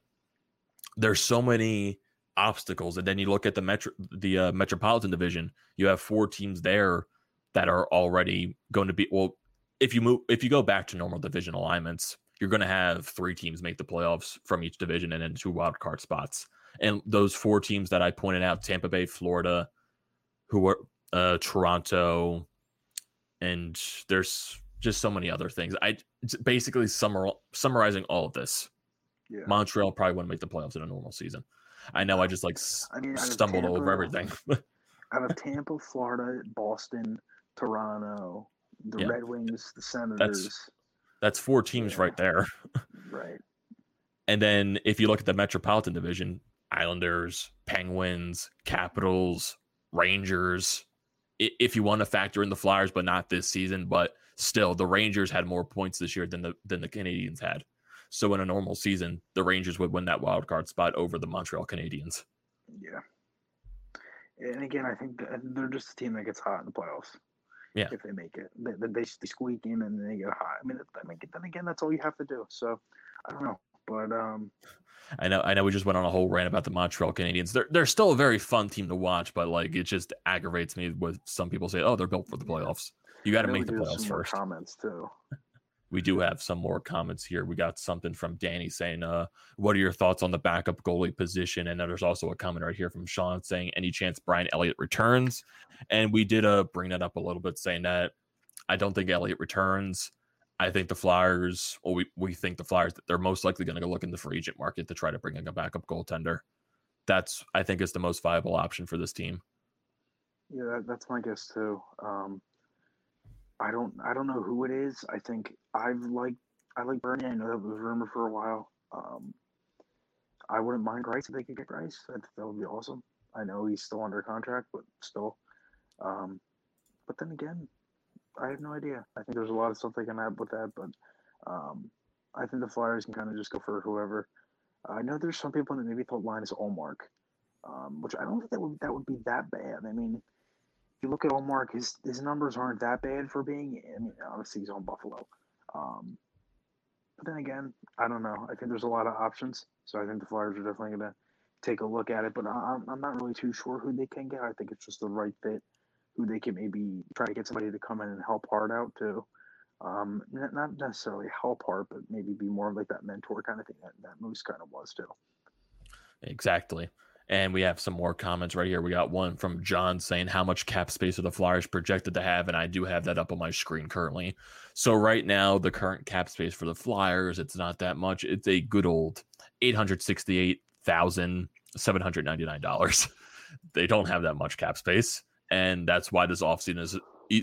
there's so many obstacles. And then you look at the metro, the uh, Metropolitan division, you have four teams there that are already going to be, well, if you move, if you go back to normal division alignments, you're going to have three teams make the playoffs from each division and then two wild card spots. And those four teams that I pointed out, Tampa Bay, Florida, who are uh, Toronto, and there's just so many other things. I basically summar, summarizing all of this. Yeah. Montreal probably wouldn't make the playoffs in a normal season. I know I just like I mean, stumbled over everything. Out of Tampa, Florida, Boston, Toronto, the yeah. Red Wings, the Senators. That's, that's four teams yeah. right there. Right. And then if you look at the Metropolitan Division, Islanders, Penguins, Capitals, Rangers, if you want to factor in the Flyers, but not this season, but still the Rangers had more points this year than the than the Canadiens had. So in a normal season, the Rangers would win that wild card spot over the Montreal Canadiens. Yeah. And again, I think they're just a team that gets hot in the playoffs. Yeah. If they make it, they, they, they squeak in and they get hot. I mean, I mean, then again, that's all you have to do. So I don't know, but um, I know, I know, we just went on a whole rant about the Montreal Canadiens. They're they're still a very fun team to watch, but like it just aggravates me when some people say, "Oh, they're built for the playoffs." You got to make the playoffs first. Comments too. we do have some more comments here. We got something from Danny saying, uh, what are your thoughts on the backup goalie position? And then there's also a comment right here from Sean saying, any chance Brian Elliott returns? And we did uh, bring that up a little bit, saying that I don't think Elliott returns. I think the Flyers, or we, we think the Flyers, that they're most likely going to go look in the free agent market to try to bring in a backup goaltender. That's, I think, is the most viable option for this team. Yeah, that, that's my guess too. Um, I don't, I don't know who it is. I think I've liked, I like Bernie. I know that was rumored for a while. Um, I wouldn't mind Price if they could get Price. I think that would be awesome. I know he's still under contract, but still. Um, but then again, I have no idea. I think there's a lot of stuff they can add with that, but um, I think the Flyers can kind of just go for whoever. I know there's some people that maybe thought Linus Ullmark, um, which I don't think that would that would be that bad. I mean, if you look at Ullmark, his his numbers aren't that bad for being. I mean, obviously he's on Buffalo, um, but then again, I don't know. I think there's a lot of options, so I think the Flyers are definitely going to take a look at it. But I'm I'm not really too sure who they can get. I think it's just the right fit. Who they can maybe try to get somebody to come in and help Hart out too. Um, not necessarily help Hart, but maybe be more like that mentor kind of thing that, that Moose kind of was too. Exactly. And we have some more comments right here. We got one from John saying, how much cap space are the Flyers projected to have? And I do have that up on my screen currently. So right now, the current cap space for the Flyers, it's not that much. It's a good old eight hundred sixty-eight thousand seven hundred ninety-nine dollars. They don't have that much cap space. And that's why this offseason is,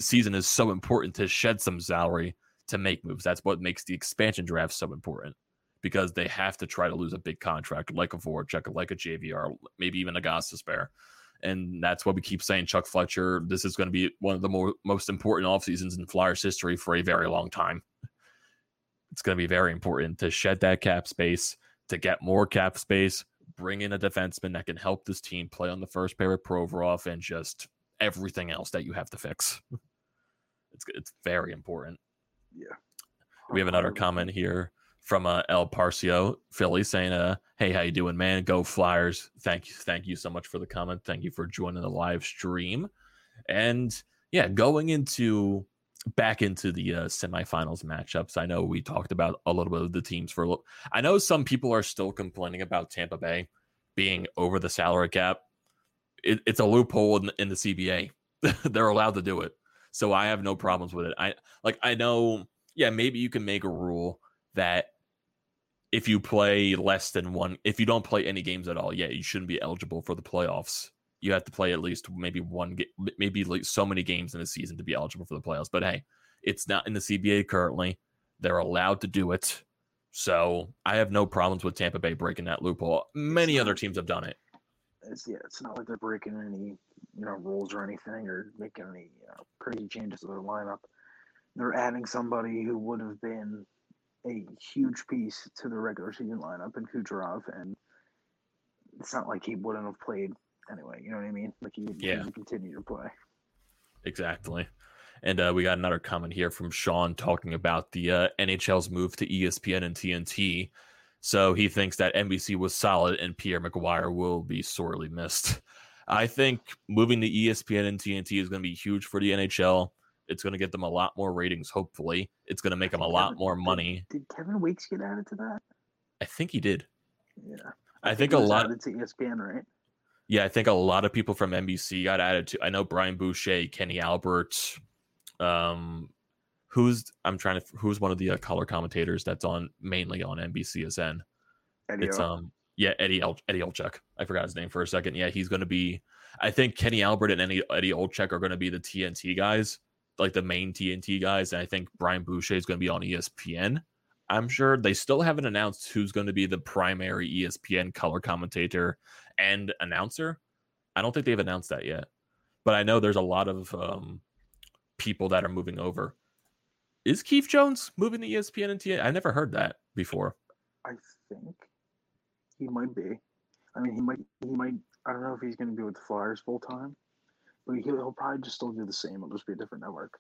season is so important, to shed some salary to make moves. That's what makes the expansion draft so important, because they have to try to lose a big contract like a Voracek, like a J V R, maybe even a Goss to spare. And that's what we keep saying, Chuck Fletcher, this is going to be one of the more, most important offseasons in Flyers history for a very long time. It's going to be very important to shed that cap space, to get more cap space, bring in a defenseman that can help this team play on the first pair with Provorov and just everything else that you have to fix. It's it's very important. Yeah. We have another comment here from uh, El Parcio Philly saying, uh, hey, how you doing, man? Go Flyers. Thank you. Thank you so much for the comment. Thank you for joining the live stream. And yeah, going into back into the uh, semifinals matchups. I know we talked about a little bit of the teams for a little. I know some people are still complaining about Tampa Bay being over the salary cap. It, it's a loophole in, in the C B A. They're allowed to do it. So I have no problems with it. I like, I know, yeah, maybe you can make a rule that if you play less than one, if you don't play any games at all, yeah, you shouldn't be eligible for the playoffs. You have to play at least maybe one, maybe like so many games in a season to be eligible for the playoffs. But hey, it's not in the C B A currently. They're allowed to do it. So I have no problems with Tampa Bay breaking that loophole. Many other teams have done it. It's, yeah, it's not like they're breaking any, you know, rules or anything, or making any you know, crazy changes to their lineup. They're adding somebody who would have been a huge piece to the regular season lineup in Kucherov, and it's not like he wouldn't have played anyway. You know what I mean? Like he would yeah. continue to play. Exactly. And uh, we got another comment here from Sean talking about the uh, N H L's move to E S P N and T N T. So he thinks that N B C was solid and Pierre McGuire will be sorely missed. I think moving to E S P N and T N T is going to be huge for the N H L. It's going to get them a lot more ratings, hopefully. It's going to make them a Kevin, lot more money. Did, did Kevin Weeks get added to that? I think he did. Yeah. I, I think, think a lot added to E S P N, right? Yeah, I think a lot of people from N B C got added to. I know Brian Boucher, Kenny Albert, um Who's I'm trying to who's one of the uh, color commentators that's on mainly on N B C S N. Eddie it's o. um yeah Eddie El- Eddie Olczyk. I forgot his name for a second. Yeah, he's going to be. I think Kenny Albert and Eddie, Eddie Olczyk are going to be the T N T guys, like the main T N T guys. And I think Brian Boucher is going to be on E S P N. I'm sure they still haven't announced who's going to be the primary E S P N color commentator and announcer. I don't think they've announced that yet, but I know there's a lot of um, people that are moving over. Is Keith Jones moving to E S P N and T N T? I never heard that before. I think he might be. I mean, he might. He might. I don't know if he's going to be with the Flyers full time, but he'll, he'll probably just still do the same. It'll just be a different network.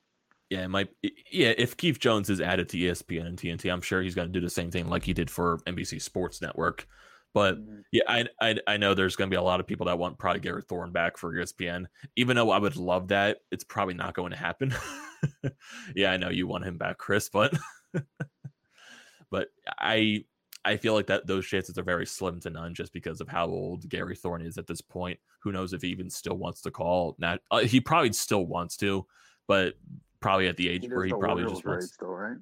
Yeah, it might. Yeah, if Keith Jones is added to E S P N and T N T, I'm sure he's going to do the same thing like he did for N B C Sports Network. But mm-hmm. yeah, I, I I know there's going to be a lot of people that want probably Garrett Thorne back for E S P N. Even though I would love that, it's probably not going to happen. Yeah, I know you want him back, Chris, but But I I feel like that those chances are very slim to none just because of how old Gary Thorne is at this point. Who knows if he even still wants to call? Not, uh, he probably still wants to, but probably at the age he where he probably Orioles just wants. Still, right?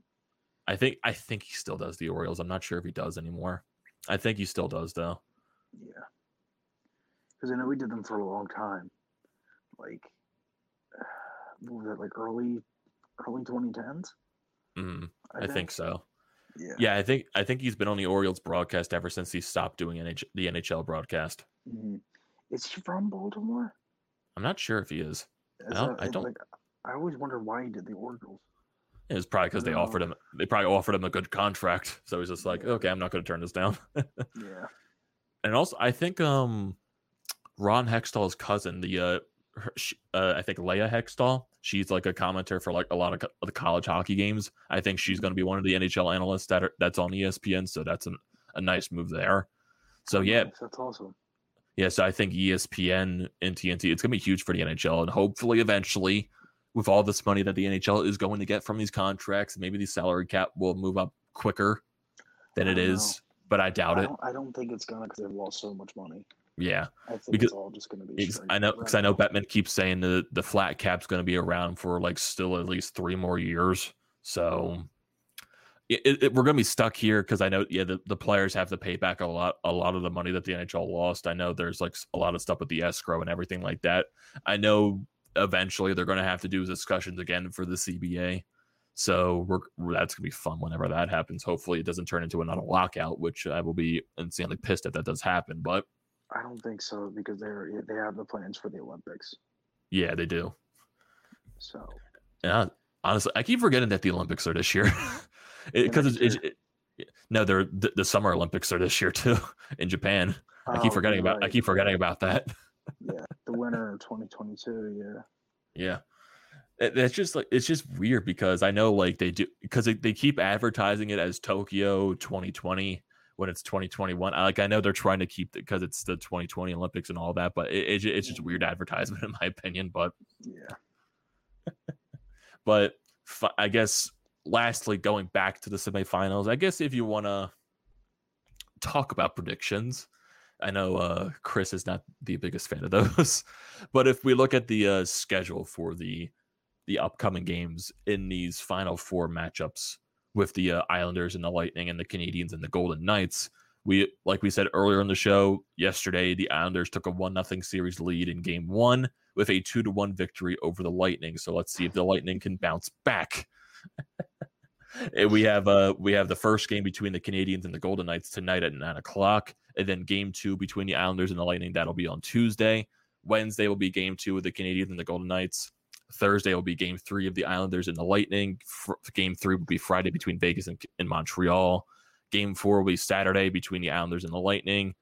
I think I think he still does the Orioles. I'm not sure if he does anymore. I think he still does though. Yeah, because I know we did them for a long time. Like, what was that, like early, early twenty tens? Mm-hmm. I, I think. think so. Yeah. yeah, I think I think he's been on the Orioles broadcast ever since he stopped doing N H- the N H L broadcast. Mm-hmm. Is he from Baltimore? I'm not sure if he is. As I don't. A, I, don't... Like, I always wonder why he did the Orioles. It was probably because they know. offered him. They probably offered him a good contract, so he's just like, yeah. okay, I'm not going to turn this down. Yeah. And also, I think um, Ron Hextall's cousin, the uh, her, she, uh, I think Leia Hextall, she's like a commenter for like a lot of co- the college hockey games. I think she's going to be one of the N H L analysts that are, that's on E S P N. So that's an, a nice move there. So yeah, nice. That's awesome. Yeah, so I think E S P N and T N T, it's going to be huge for the N H L, and hopefully, eventually, with all this money that the N H L is going to get from these contracts, maybe the salary cap will move up quicker than it is. Know. But I doubt I it. I don't think it's gonna because they've lost so much money. Yeah, I think because, it's all just gonna be. I know because right I know Bettman keeps saying the the flat cap's gonna be around for like still at least three more years. So it, it, we're gonna be stuck here because I know yeah the, the players have to pay back a lot a lot of the money that the N H L lost. I know there's like a lot of stuff with the escrow and everything like that. I know eventually they're gonna have to do discussions again for the C B A. So we're, that's going to be fun whenever that happens. Hopefully it doesn't turn into another lockout, which I will be insanely pissed if that does happen. But I don't think so because they're they have the plans for the Olympics. Yeah, they do. So yeah, honestly, I keep forgetting that the Olympics are this year because it, it, it, no, they're the, the Summer Olympics are this year too in Japan. I keep oh, forgetting about right. I keep forgetting about that. Yeah, the winter of twenty twenty-two. Yeah. Yeah. That's just like it's just weird because I know like they do because they, they keep advertising it as Tokyo twenty twenty when it's twenty twenty-one. I, like I know they're trying to keep it because it's the twenty twenty Olympics and all that, but it, it, it's just weird advertisement in my opinion. But yeah, but f- I guess lastly going back to the semifinals, I guess if you want to talk about predictions. I know uh, Chris is not the biggest fan of those, but if we look at the uh, schedule for the the upcoming games in these final four matchups with the uh, Islanders and the Lightning and the Canadiens and the Golden Knights, we like we said earlier in the show yesterday, the Islanders took a one nothing series lead in game one with a two to one victory over the Lightning. So let's see if the Lightning can bounce back. And we have uh we have the first game between the Canadiens and the Golden Knights tonight at nine o'clock, and then game two between the Islanders and the Lightning. That'll be on Tuesday. Wednesday will be game two with the Canadiens and the Golden Knights. Thursday will be game three of the Islanders and the Lightning. Fr- game three will be Friday between Vegas and, and Montreal. Game four will be Saturday between the Islanders and the Lightning.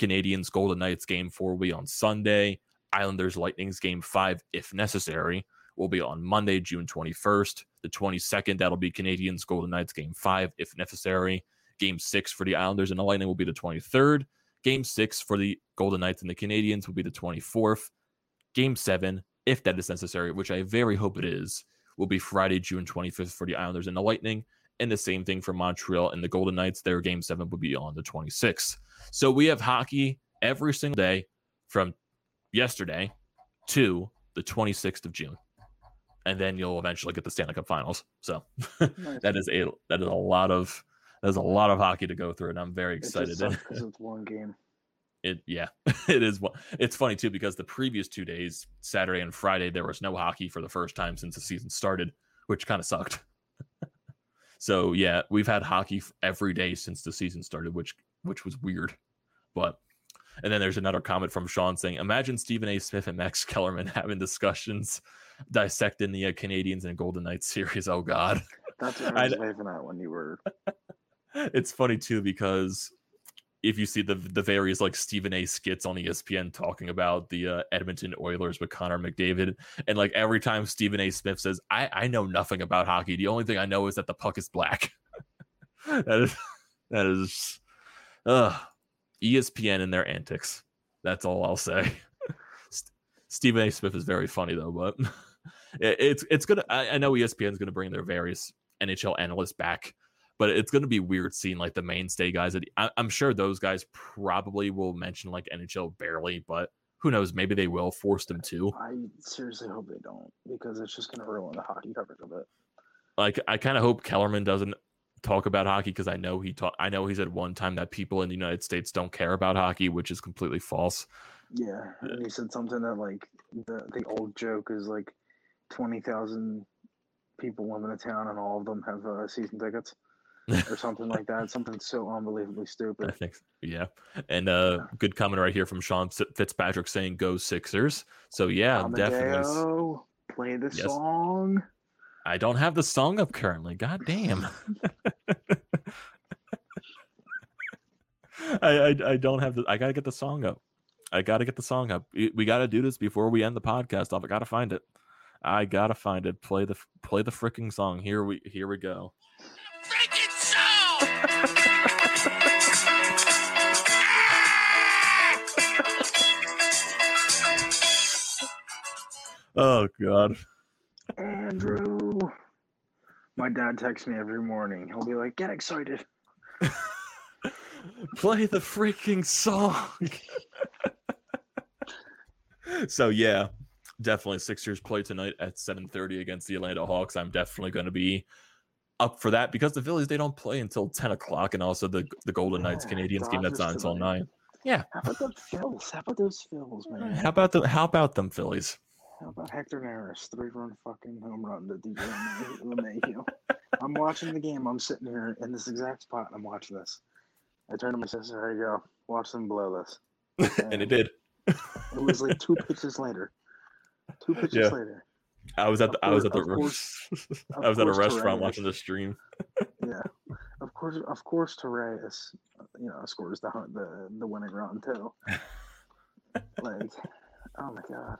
Canadiens, Golden Knights, game four will be on Sunday. Islanders, Lightning's game five, if necessary, will be on Monday, June twenty-first. The twenty-second, that'll be Canadiens, Golden Knights, game five, if necessary. Game six for the Islanders and the Lightning will be the twenty-third. Game six for the Golden Knights and the Canadiens will be the twenty-fourth. Game seven, if that is necessary, which I very hope it is, will be Friday, June twenty-fifth for the Islanders and the Lightning. And the same thing for Montreal and the Golden Knights. Their game seven will be on the twenty-sixth. So we have hockey every single day from yesterday to the twenty-sixth of June. And then you'll eventually get the Stanley Cup Finals. So nice. that is a that is a lot of that is a lot of hockey to go through, and I'm very excited. It because it's one game. It yeah, it is. It's funny too because the previous two days, Saturday and Friday, there was no hockey for the first time since the season started, which kind of sucked. So yeah, we've had hockey every day since the season started, which which was weird. But and then there's another comment from Sean saying, "Imagine Stephen A. Smith and Max Kellerman having discussions dissecting the uh, Canadiens and Golden Knights series." Oh God, that's what I was laughing at when you were. It's funny too because if you see the the various like Stephen A. skits on E S P N talking about the uh, Edmonton Oilers with Connor McDavid, and like every time Stephen A. Smith says, I, I know nothing about hockey. The only thing I know is that the puck is black. that is that is uh, E S P N and their antics. That's all I'll say. St- Stephen A. Smith is very funny though, but it, it's it's gonna. I, I know E S P N is gonna bring their various N H L analyst back. But it's going to be weird seeing like the mainstay guys. That, I, I'm sure those guys probably will mention like N H L barely, but who knows? Maybe they will force them to. I seriously hope they don't, because it's just going to ruin the hockey coverage of it. Like, I kind of hope Kellerman doesn't talk about hockey, because I know he taught. I know he said one time that people in the United States don't care about hockey, which is completely false. Yeah, and he said something that like the the old joke is like twenty thousand people live in a town and all of them have uh, season tickets. or something like that. Something so unbelievably stupid. I think, yeah. And uh, yeah. Good comment right here from Sean Fitzpatrick saying, "Go Sixers." So yeah, Amadeo, definitely play the yes. song. I don't have the song up currently. God damn. I, I I don't have the. I gotta get the song up. I gotta get the song up. We gotta do this before we end the podcast off. I gotta find it. I gotta find it. Play the play the freaking song. Here we here we go. Oh God, Andrew! My dad texts me every morning. He'll be like, "Get excited! Play the freaking song!" So yeah, definitely Sixers play tonight at seven thirty against the Atlanta Hawks. I'm definitely going to be up for that, because the Phillies, they don't play until ten o'clock, and also the the Golden Knights yeah, Canadiens game that's not until nine. Yeah. How about them Phillies? How about those Phillies, man? How about the how about them Phillies? How about Hector Neris three run fucking home run to D J LeMahieu? I'm watching the game. I'm sitting here in this exact spot and I'm watching this. I turned to my sister. There you go. Watch them blow this. And, and it did. It was like two pitches later. Two pitches yeah. later. I was at the, course, I was at the course, I was at a restaurant Torres. watching the stream. Yeah, of course, of course, Torres, you know, scores the the the winning run too. Like, oh my God.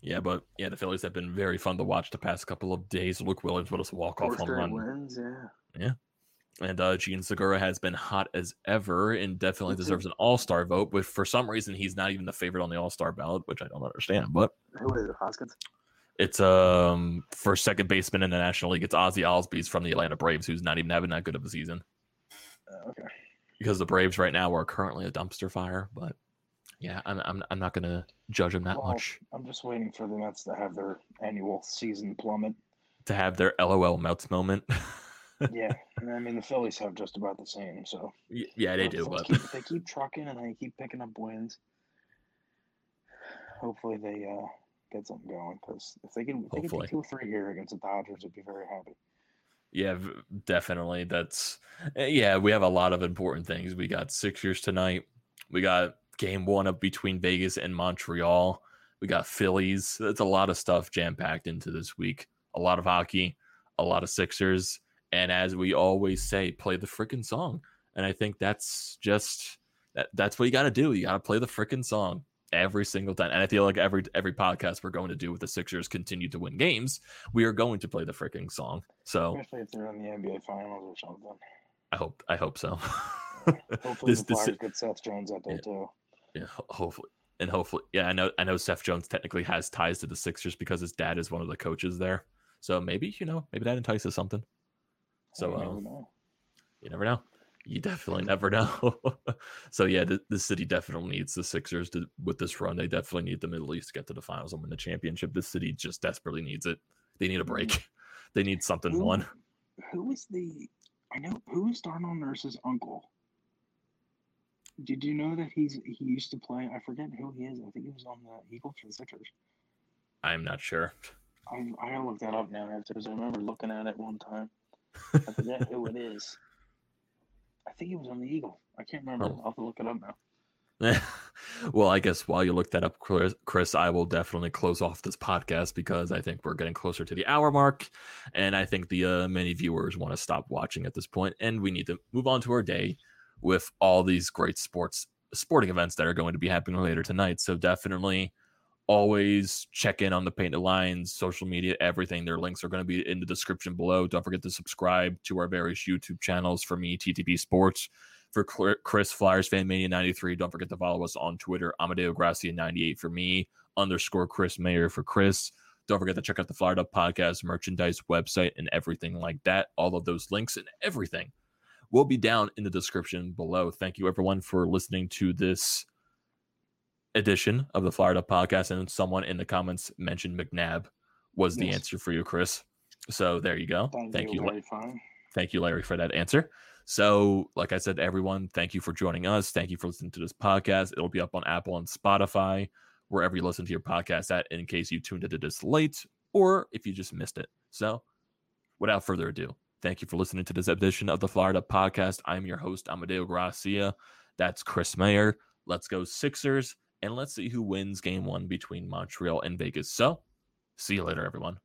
Yeah, but yeah, the Phillies have been very fun to watch the past couple of days. Luke Williams with us walk off home run. Wins, yeah, yeah, and uh, Gene Segura has been hot as ever and definitely That's deserves it. an All Star vote. But for some reason, he's not even the favorite on the All Star ballot, which I don't understand. But who is it, Hoskins? It's um for second baseman in the National League. It's Ozzy Albies from the Atlanta Braves, who's not even having that good of a season. Uh, okay. Because the Braves right now are currently a dumpster fire, but yeah, I'm I'm I'm not gonna judge him that well, much. I'm just waiting for the Mets to have their annual season plummet. To have their LOL Mets moment. Yeah, I mean the Phillies have just about the same. So yeah, they do. But keep, they keep trucking and they keep picking up wins. Hopefully they. Uh... Get something going, because if they can, if they can pick two or three here against the Dodgers, I'd be very happy. Yeah, definitely. That's yeah. We have a lot of important things. We got Sixers tonight. We got game one up between Vegas and Montreal. We got Phillies. That's a lot of stuff jam packed into this week. A lot of hockey, a lot of Sixers, and as we always say, play the freaking song. And I think that's just that. That's what you got to do. You got to play the freaking song. Every single time. And I feel like every every podcast we're going to do with the Sixers continue to win games, we are going to play the freaking song. So especially if they're in the N B A finals or something. I hope I hope so. Yeah. Hopefully this, the Flyers get Seth Jones out there yeah, too. Yeah, hopefully. And hopefully yeah, I know I know Seth Jones technically has ties to the Sixers because his dad is one of the coaches there. So maybe, you know, maybe that entices something. So um, never know. You never know. You definitely never know. So, yeah, the, the city definitely needs the Sixers to, with this run. They definitely need the Middle East to get to the finals and win the championship. This city just desperately needs it. They need a break. They need something who, won. Who is the – I know – who is Darnell Nurse's uncle? Did you know that he's he used to play – I forget who he is. I think he was on the Eagles for the Sixers. I'm not sure. I'm, I gotta look that up now because I remember looking at it one time. I forget who it is. I think he was on the Eagle. I can't remember. Oh. I'll have to look it up now. Well, I guess while you look that up, Chris, Chris, I will definitely close off this podcast because I think we're getting closer to the hour mark. And I think the uh, many viewers want to stop watching at this point, and we need to move on to our day with all these great sports, sporting events that are going to be happening later tonight. So definitely always check in on the Painted Lines, social media, everything. Their links are going to be in the description below. Don't forget to subscribe to our various YouTube channels. For me, T T P Sports. For Chris, Flyers Fan Mania ninety-three. Don't forget to follow us on Twitter, Amadeo Gracia ninety-eight for me, underscore Chris Mayer for Chris. Don't forget to check out the Flyer Up Podcast merchandise website and everything like that. All of those links and everything will be down in the description below. Thank you, everyone, for listening to this edition of the Flyer Up Podcast. And someone in the comments mentioned McNabb was yes. the answer for you, Chris. So there you go. Thank, thank you, Larry. Fine. Thank you, Larry, for that answer. So, like I said, everyone, thank you for joining us. Thank you for listening to this podcast. It'll be up on Apple and Spotify, wherever you listen to your podcast at, in case you tuned into this late or if you just missed it. So, without further ado, thank you for listening to this edition of the Flyer Up Podcast. I'm your host, Amadeo Gracia. That's Chris Mayer. Let's go Sixers, and let's see who wins game one between Montreal and Vegas. So, see you later, everyone.